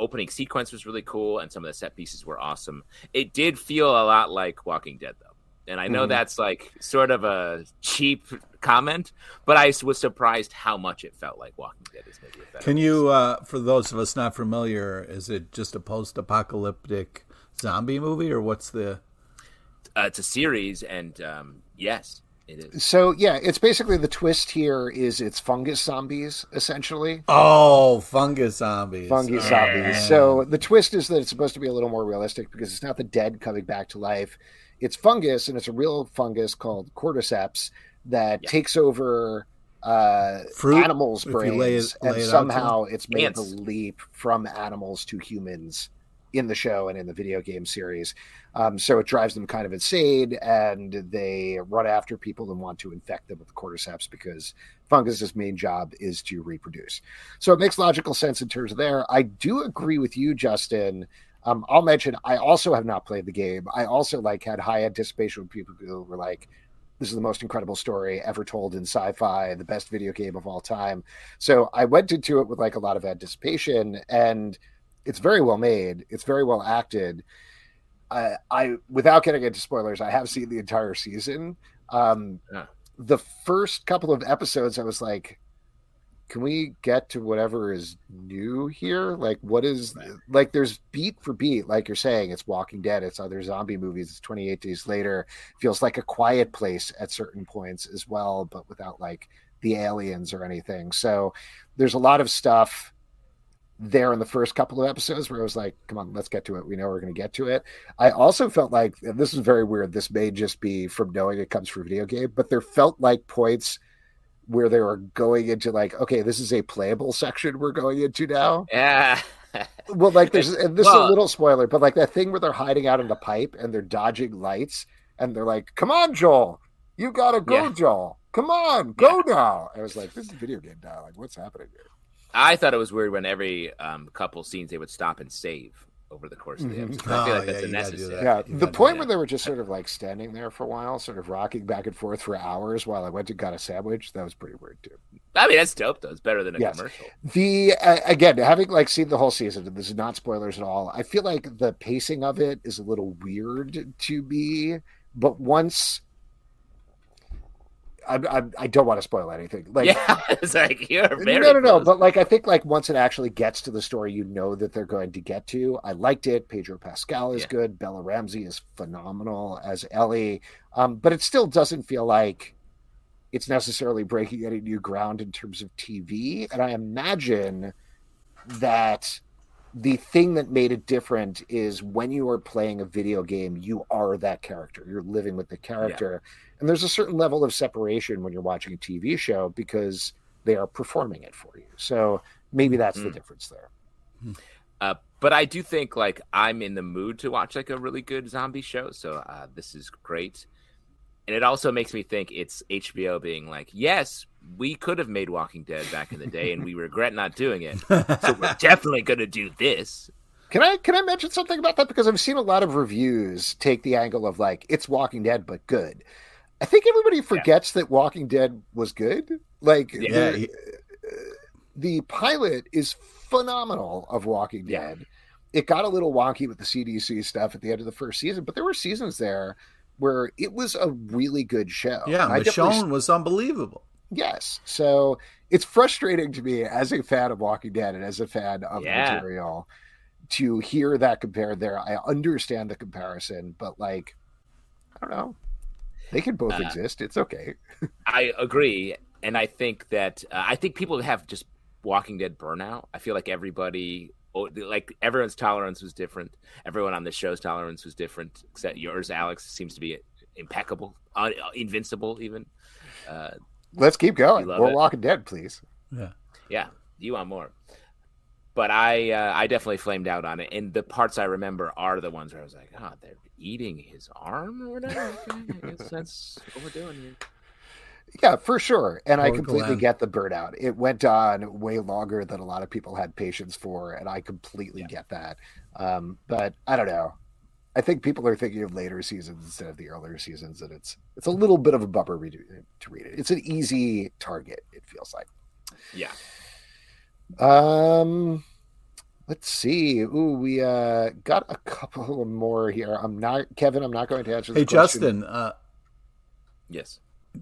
opening sequence was really cool, and some of the set pieces were awesome. It did feel a lot like Walking Dead, though. And I know that's like sort of a cheap comment, but I was surprised how much it felt like Walking Dead is maybe a better. Can you, for those of us not familiar, is it just a post-apocalyptic zombie movie, or what's the... it's a series, and yes, it is. So, yeah, it's basically the twist here is it's fungus zombies, essentially. Oh, fungus zombies. Fungus zombies. So the twist is that it's supposed to be a little more realistic because it's not the dead coming back to life. It's fungus, and it's a real fungus called cordyceps that takes over animals' brains, lay it somehow it's made the leap from animals to humans in the show and in the video game series. So it drives them kind of insane, and they run after people and want to infect them with the cordyceps because fungus' main job is to reproduce. So it makes logical sense in terms of there. I do agree with you, Justin. I'll mention, I also have not played the game. I also had high anticipation when people who were like, this is the most incredible story ever told in sci-fi, the best video game of all time. So I went into it with a lot of anticipation, and it's very well made. It's very well acted. I without getting into spoilers, I have seen the entire season. The first couple of episodes, I was like, can we get to whatever is new here? What is... there's beat for beat, like you're saying. It's Walking Dead. It's other zombie movies. It's 28 Days Later. Feels like A Quiet Place at certain points as well, but without, the aliens or anything. So there's a lot of stuff there in the first couple of episodes where I was like, come on, let's get to it. We know we're going to get to it. I also felt like, and this is very weird, this may just be from knowing it comes from video game, but there felt like points where they were going into okay, this is a playable section we're going into now. Yeah. Well, this is a little spoiler, but that thing where they're hiding out in the pipe and they're dodging lights and they're like, come on, Joel, you got to go, Joel. Come on, go now. I was like, this is video game now. What's happening here? I thought it was weird when every couple scenes they would stop and save over the course of the episode. I feel like that's unnecessary. The point where they were just sort of standing there for a while, sort of rocking back and forth for hours while I went and got a sandwich, that was pretty weird too. I mean, that's dope though. It's better than a commercial. Again, having seen the whole season, and this is not spoilers at all, I feel like the pacing of it is a little weird to me, but once... I don't want to spoil anything. It's you're very no. But I think once it actually gets to the story, you know that they're going to get to. I liked it. Pedro Pascal is good. Bella Ramsey is phenomenal as Ellie. But it still doesn't feel like it's necessarily breaking any new ground in terms of TV. And I imagine that the thing that made it different is when you are playing a video game, you are that character. You're living with the character. Yeah. And there's a certain level of separation when you're watching a TV show because they are performing it for you. So maybe that's the difference there. But I do think I'm in the mood to watch a really good zombie show. So this is great. And it also makes me think it's HBO being like, yes, we could have made Walking Dead back in the day, and we regret not doing it. So we're definitely going to do this. Can I mention something about that? Because I've seen a lot of reviews take the angle of like, it's Walking Dead, but good. I think everybody forgets that Walking Dead was good. Like the pilot is phenomenal of Walking Dead. It got a little wonky with the CDC stuff at the end of the first season, but there were seasons there where it was a really good show. Yeah, Michonne was unbelievable. Yes. So it's frustrating to me as a fan of Walking Dead and as a fan of material to hear that compared there. I understand the comparison, but like, I don't know. They can both exist. It's okay. I agree. And I think that I think people have just Walking Dead burnout. I feel like everybody, like everyone's tolerance was different. Everyone on the show's tolerance was different, except yours, Alex, seems to be impeccable, invincible even. Let's keep going. More Walking Dead, please. Yeah. Yeah. You want more. But I definitely flamed out on it. And the parts I remember are the ones where I was like, oh, they're eating his arm or whatever. I guess that's what we're doing here. Yeah, for sure. And I completely get the burnout. It went on way longer than a lot of people had patience for. And I completely get that. But I don't know. I think people are thinking of later seasons instead of the earlier seasons. And it's a little bit of a bummer to read it. It's an easy target, it feels like. Yeah. Let's see. Ooh, we got a couple more here. I'm not going to answer this question. Justin. Yes.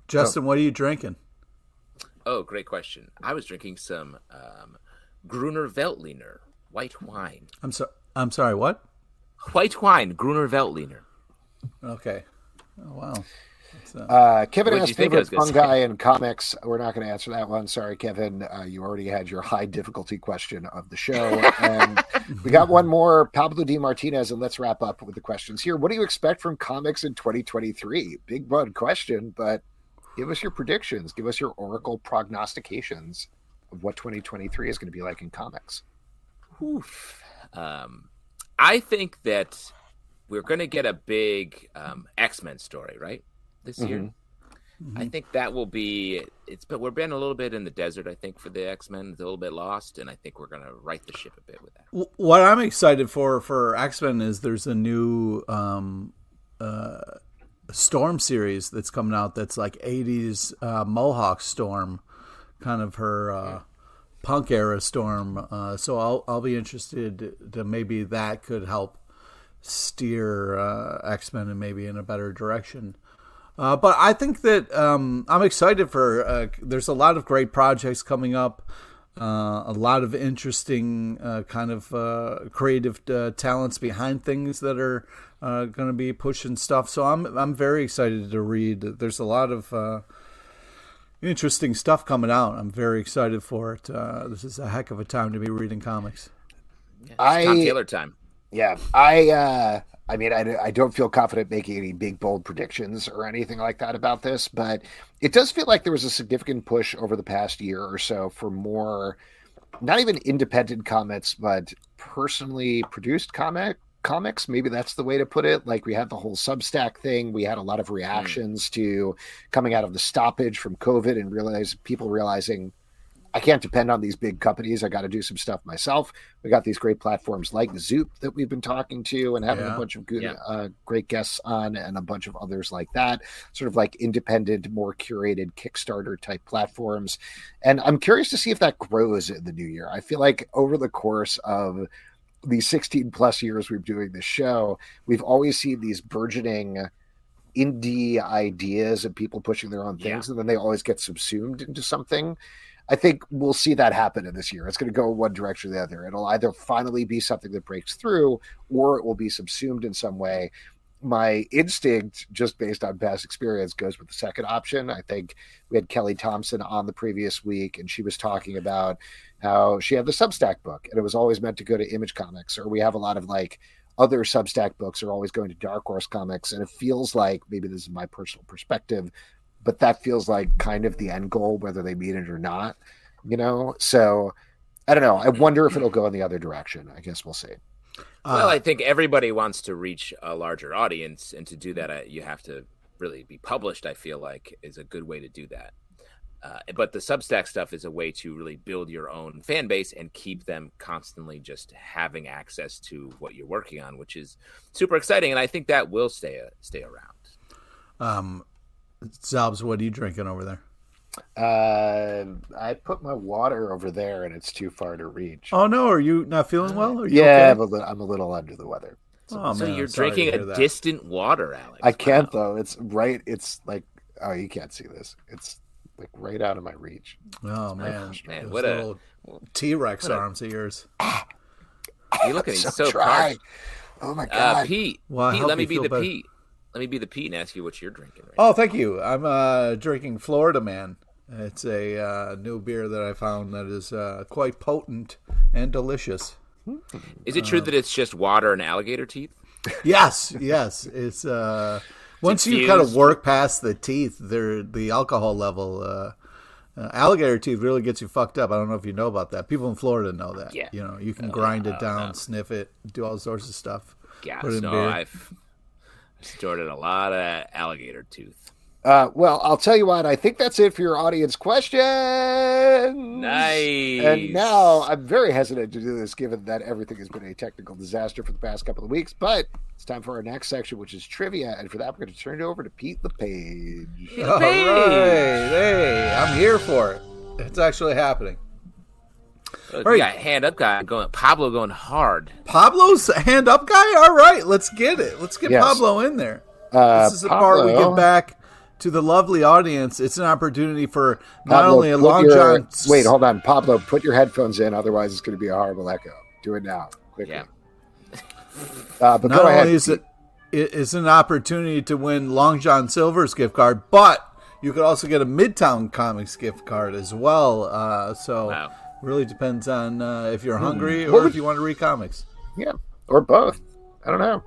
Justin, what are you drinking? Oh, great question. I was drinking some Grüner Veltliner white wine. I'm sorry, what? White wine, Grüner Veltliner. Okay. Oh, wow. Kevin asked favorite fungi in comics. We're not going to answer that one. Sorry, Kevin. You already had your high difficulty question of the show. And we got one more. Pablo D. Martinez, and let's wrap up with the questions here. What do you expect from comics in 2023? Big, broad question, but give us your predictions. Give us your oracle prognostications of what 2023 is going to be like in comics. Oof. I think that we're going to get a big X-Men story, right? This year, I think that will be. But we've been a little bit in the desert. I think for the X-Men, it's a little bit lost, and I think we're going to right the ship a bit with that. What I'm excited for X-Men is there's a new Storm series that's coming out. That's like '80s Mohawk Storm, kind of her punk era Storm. So I'll be interested to maybe that could help steer X-Men and maybe in a better direction. But I think that I'm excited for there's a lot of great projects coming up, a lot of interesting kind of creative talents behind things that are going to be pushing stuff. So I'm very excited to read. There's a lot of interesting stuff coming out. I'm very excited for it. This is a heck of a time to be reading comics. Yeah, Tom Taylor time. Yeah, I mean, I don't feel confident making any big, bold predictions or anything like that about this, but it does feel like there was a significant push over the past year or so for more, not even independent comics, but personally produced comics. Maybe that's the way to put it. Like we had the whole Substack thing. We had a lot of reactions to coming out of the stoppage from COVID and people realizing I can't depend on these big companies. I got to do some stuff myself. We got these great platforms like Zoop that we've been talking to and having a bunch of good, great guests on and a bunch of others like that, sort of like independent, more curated Kickstarter type platforms. And I'm curious to see if that grows in the new year. I feel like over the course of the 16 plus years we've been doing this show, we've always seen these burgeoning indie ideas and people pushing their own things. And then they always get subsumed into something. I think we'll see that happen in this year. It's going to go one direction or the other. It'll either finally be something that breaks through or it will be subsumed in some way. My instinct, just based on past experience, goes with the second option. I think we had Kelly Thompson on the previous week, and she was talking about how she had the Substack book, and it was always meant to go to Image Comics, or we have a lot of like other Substack books are always going to Dark Horse Comics, and it feels like, maybe this is my personal perspective, but that feels like kind of the end goal, whether they meet it or not, you know? So I don't know. I wonder if it'll go in the other direction. I guess we'll see. Well, I think everybody wants to reach a larger audience, and to do that, you have to really be published, I feel like, is a good way to do that. But the Substack stuff is a way to really build your own fan base and keep them constantly just having access to what you're working on, which is super exciting. And I think that will stay around. Zobs, what are you drinking over there? I put my water over there and it's too far to reach. Oh no, are you not feeling well? Are you okay? I'm a little under the weather. So man, you're drinking a distant water, Alex. I can't though. It's like, oh, you can't see this. It's like right out of my reach. Oh man, man, what a T-Rex arms of yours. You're looking so dry. Oh my god, Pete. Pete, let me be the Pete. Let me be the Pete and ask you what you're drinking right now. Oh, thank you. I'm drinking Florida Man. It's a new beer that I found that is quite potent and delicious. Is it true that it's just water and alligator teeth? Yes, yes. It's once you kind of work past the teeth, the alcohol level. Alligator teeth really gets you fucked up. I don't know if you know about that. People in Florida know that. Yeah. You know, you can grind it down, sniff it, do all sorts of stuff. Yeah, I've stored in a lot of alligator tooth. Well, I'll tell you what, I think that's it for your audience questions. Nice. And now I'm very hesitant to do this given that everything has been a technical disaster for the past couple of weeks, but it's time for our next section, which is trivia. And for that, we're going to turn it over to Pete LePage. All right. Hey, I'm here for it. It's actually happening. Look, we got hand up guy going. Pablo going hard. Pablo's hand up guy? All right, let's get it. Let's get Pablo in there. This is the part we get back to the lovely audience. It's an opportunity for not only a long john. Wait, hold on. Pablo, put your headphones in. Otherwise, it's going to be a horrible echo. Do it now. Quickly. Yeah. But not go ahead. Only is it's an opportunity to win Long John Silver's gift card, but you could also get a Midtown Comics gift card as well. Wow. Really depends on if you're hungry or if you want to read comics. Yeah, or both. I don't know.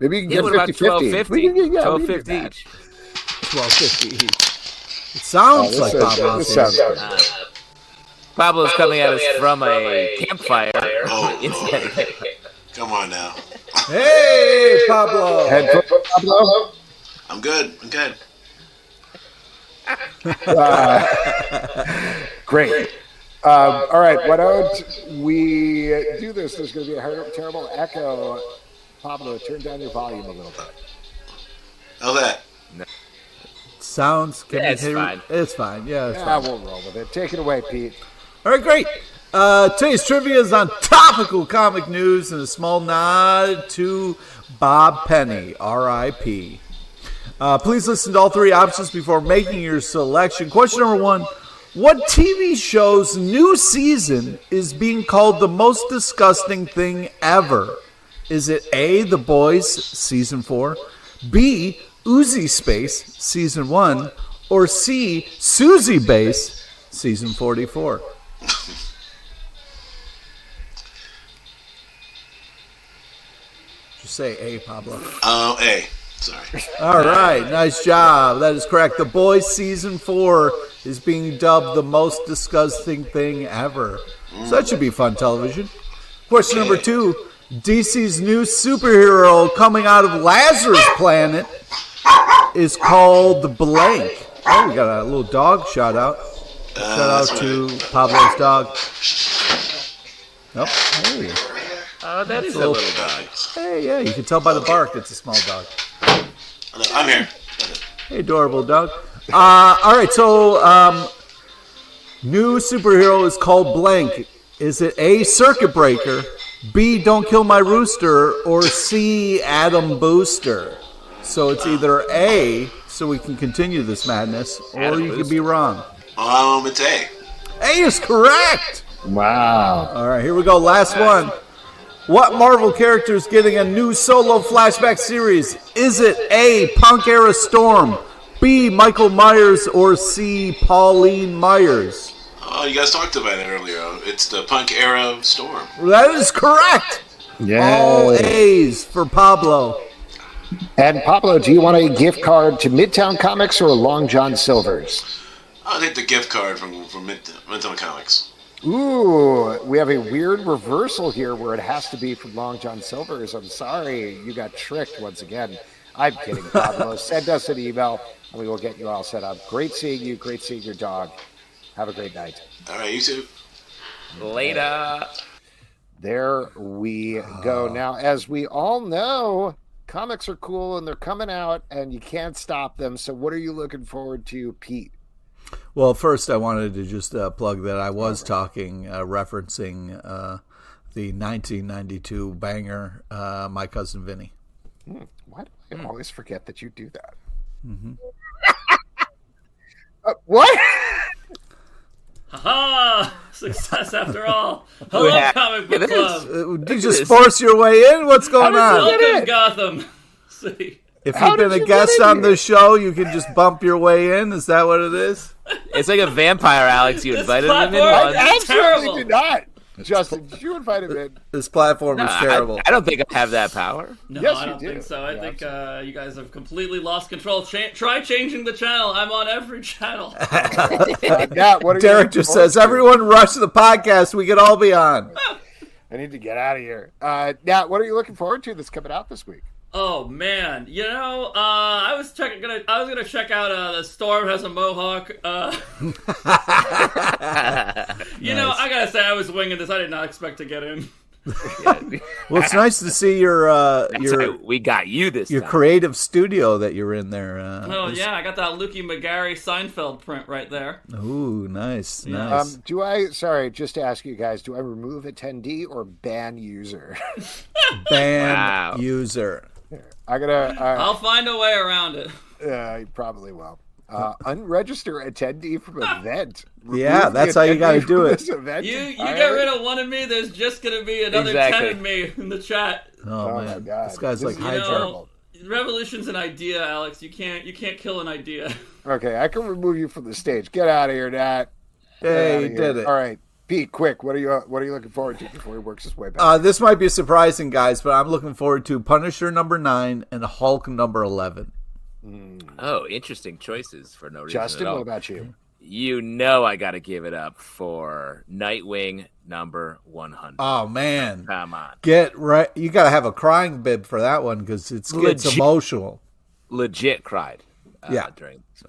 Maybe you can get 50/50. 1250 each. 1250 each. It sounds like Pablo's. Pablo's coming at us from a campfire. Come on now. Hey, Pablo. Pablo. I'm good. Great. All right, why don't we do this? There's going to be a terrible echo. Pablo, turn down your volume a little bit. How's that? No. Sounds good. It's fine. It's fine. We'll roll with it. Take it away, Pete. All right, great. Today's trivia is on topical comic news and a small nod to Bob Penny, R.I.P. Please listen to all three options before making your selection. Question number one. What TV show's new season is being called the most disgusting thing ever? Is it A, The Boys, Season 4, B, Uzi Space, Season 1, or C, Susie Base, Season 44? Just say A, Pablo. A. Sorry. All right, nice job. That is correct. The Boys Season 4 is being dubbed the most disgusting thing ever. So that should be fun television. Question number two, DC's new superhero coming out of Lazarus Planet is called The Blank. Oh, we got a little dog shout out. Shout out to Pablo's dog. Nope. Hey. That is a little dog. Hey, yeah, you can tell by the bark it's a small dog. I'm here. Hey, adorable dog. All right, so new superhero is called Blank. Is it A, Circuit Breaker, B, Don't Kill My Rooster, or C, Adam Booster? So it's either A, so we can continue this madness, or you could be wrong. It's A. A is correct. Wow. All right, here we go. Last one. What Marvel character is getting a new solo flashback series? Is it A, Punk Era Storm, B, Michael Myers, or C, Pauline Myers? Oh, you guys talked about it earlier. It's the Punk Era Storm. That is correct. Yeah. All A's for Pablo. And Pablo, do you want a gift card to Midtown Comics or Long John Silver's? I'll take the gift card from Midtown Comics. Ooh, we have a weird reversal here where it has to be from Long John Silver's. I'm sorry, you got tricked once again. I'm kidding, Pablo. Send us an email, and we will get you all set up. Great seeing you. Great seeing your dog. Have a great night. All right, you too. Later. There we go. Now, as we all know, comics are cool, and they're coming out, and you can't stop them. So what are you looking forward to, Pete? Well, first, I wanted to just plug that I was talking, referencing the 1992 banger, My Cousin Vinny. Why do I always forget that you do that? Mm-hmm. What? Ha-ha! Success after all. Hello, Comic Book Club. Did you just force your way in? What's going on? Welcome, Gotham City. If you've been a guest on the show, you can just bump your way in? Is that what it is? It's like a vampire, Alex. You invited him in. I absolutely did not. Justin, did you invite him in? This platform is terrible. I don't think I have that power. No, yes, I don't think so. I think you guys have completely lost control. Try changing the channel. I'm on every channel. Yeah, what Derek just says, everyone rush the podcast. We could all be on. I need to get out of here. Now, what are you looking forward to that's coming out this week? Oh man, you know, I was gonna check out the Storm Has a Mohawk. You know, I gotta say, I was winging this. I did not expect to get in. Well, it's nice to see we got you this your time. Creative studio that you're in there. Yeah, I got that Lukey McGarry Seinfeld print right there. Ooh, nice, yeah. Nice. Just to ask you guys, do I remove attendee or ban user? User. I'll find a way around it. Yeah, you probably will. Unregister attendee from event. Yeah, that's how you got to do it. You get rid of one of me, there's just going to be another 10 of me in the chat. Oh man, my God. This guy's like high gerbil. Revolution's an idea, Alex. You can't kill an idea. Okay, I can remove you from the stage. Get out of here, Nat. Hey, he did it. All right. Pete, quick, what are you looking forward to before he works his way back? This might be surprising, guys, but I'm looking forward to Punisher number 9 and Hulk number 11. Oh, interesting choices for no reason. Justin, what about you? You know I got to give it up for Nightwing number 100. Oh, man. Come on. Get right. You got to have a crying bib for that one because it's emotional. Legit cried. During so.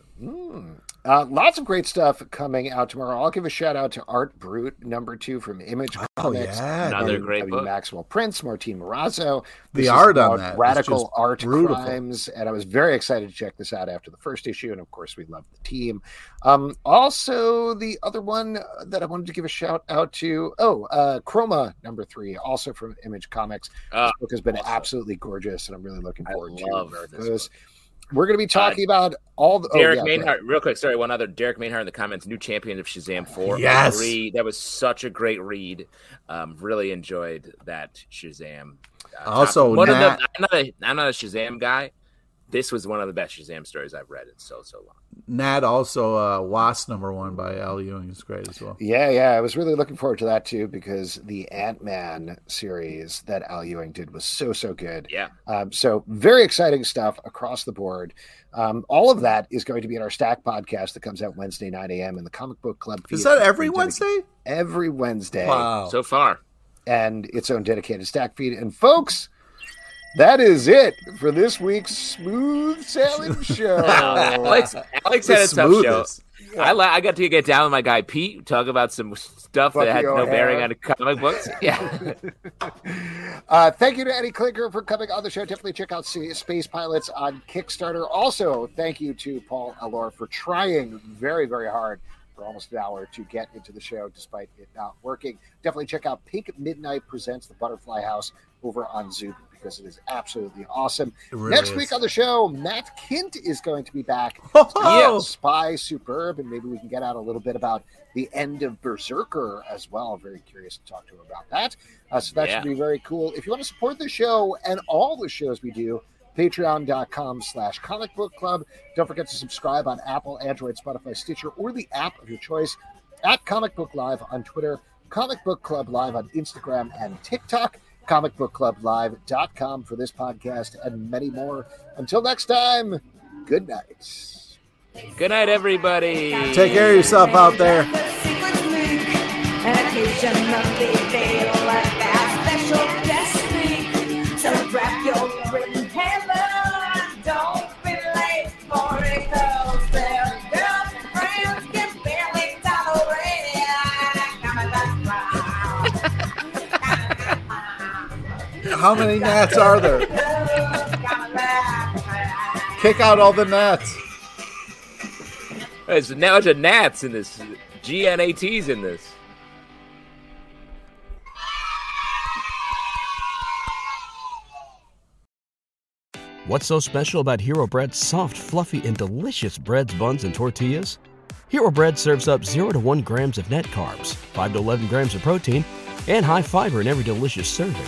Lots of great stuff coming out tomorrow. I'll give a shout out to Art Brut number 2 from Image Comics. Another great book. Maxwell Prince, Martine Morazzo. The art on that radical art beautiful. Crimes, and I was very excited to check this out after the first issue. And of course, we love the team. Also, the other one that I wanted to give a shout out to. Chroma number 3, also from Image Comics. This book has been absolutely gorgeous, and I'm really looking forward to this. We're going to be talking about all the... Derek Mainhart, real quick, sorry, one other. Derek Mainhart in the comments, new champion of Shazam 4. Yes! That was such a great read. Really enjoyed that Shazam. I'm not a Shazam guy. This was one of the best Shazam stories I've read in so long. Nat also, Wasp number 1 by Al Ewing is great as well. Yeah, I was really looking forward to that too because the Ant-Man series that Al Ewing did was so good. Yeah. So very exciting stuff across the board. All of that is going to be in our Stack podcast that comes out Wednesday, 9 a.m. in the Comic Book Club. Is that every Wednesday? Every Wednesday. Wow. So far. And its own dedicated Stack feed. And folks... that is it for this week's smooth sailing show. Alex had a tough show. I got to get down with my guy Pete, talk about some stuff Bucky that had no bearing on comic books. Yeah. Thank you to Eddie Claker for coming on the show. Definitely check out Space Pilots on Kickstarter. Also, thank you to Paul Allor for trying very, very hard for almost an hour to get into the show despite it not working. Definitely check out Pink Midnight Presents The Butterfly House over on Zoop. Because it is absolutely awesome. Really Next week on the show, Matt Kint is going to be back. Spy Superb, and maybe we can get out a little bit about the end of Berserker as well. Very curious to talk to him about that. So that should be very cool. If you want to support the show and all the shows we do, patreon.com/comicbookclub. Don't forget to subscribe on Apple, Android, Spotify, Stitcher, or the app of your choice. At Comic Book Live on Twitter, Comic Book Club Live on Instagram and TikTok. comicbookclublive.com for this podcast and many more. Until next time, good night. Good night, everybody. Take care of yourself out there. So wrap your How many gnats are there? Kick out all the gnats. There's now a gnats in this. GNATs in this. What's so special about Hero Bread's soft, fluffy, and delicious breads, buns, and tortillas? Hero Bread serves up 0 to 1 grams of net carbs, 5 to 11 grams of protein, and high fiber in every delicious serving.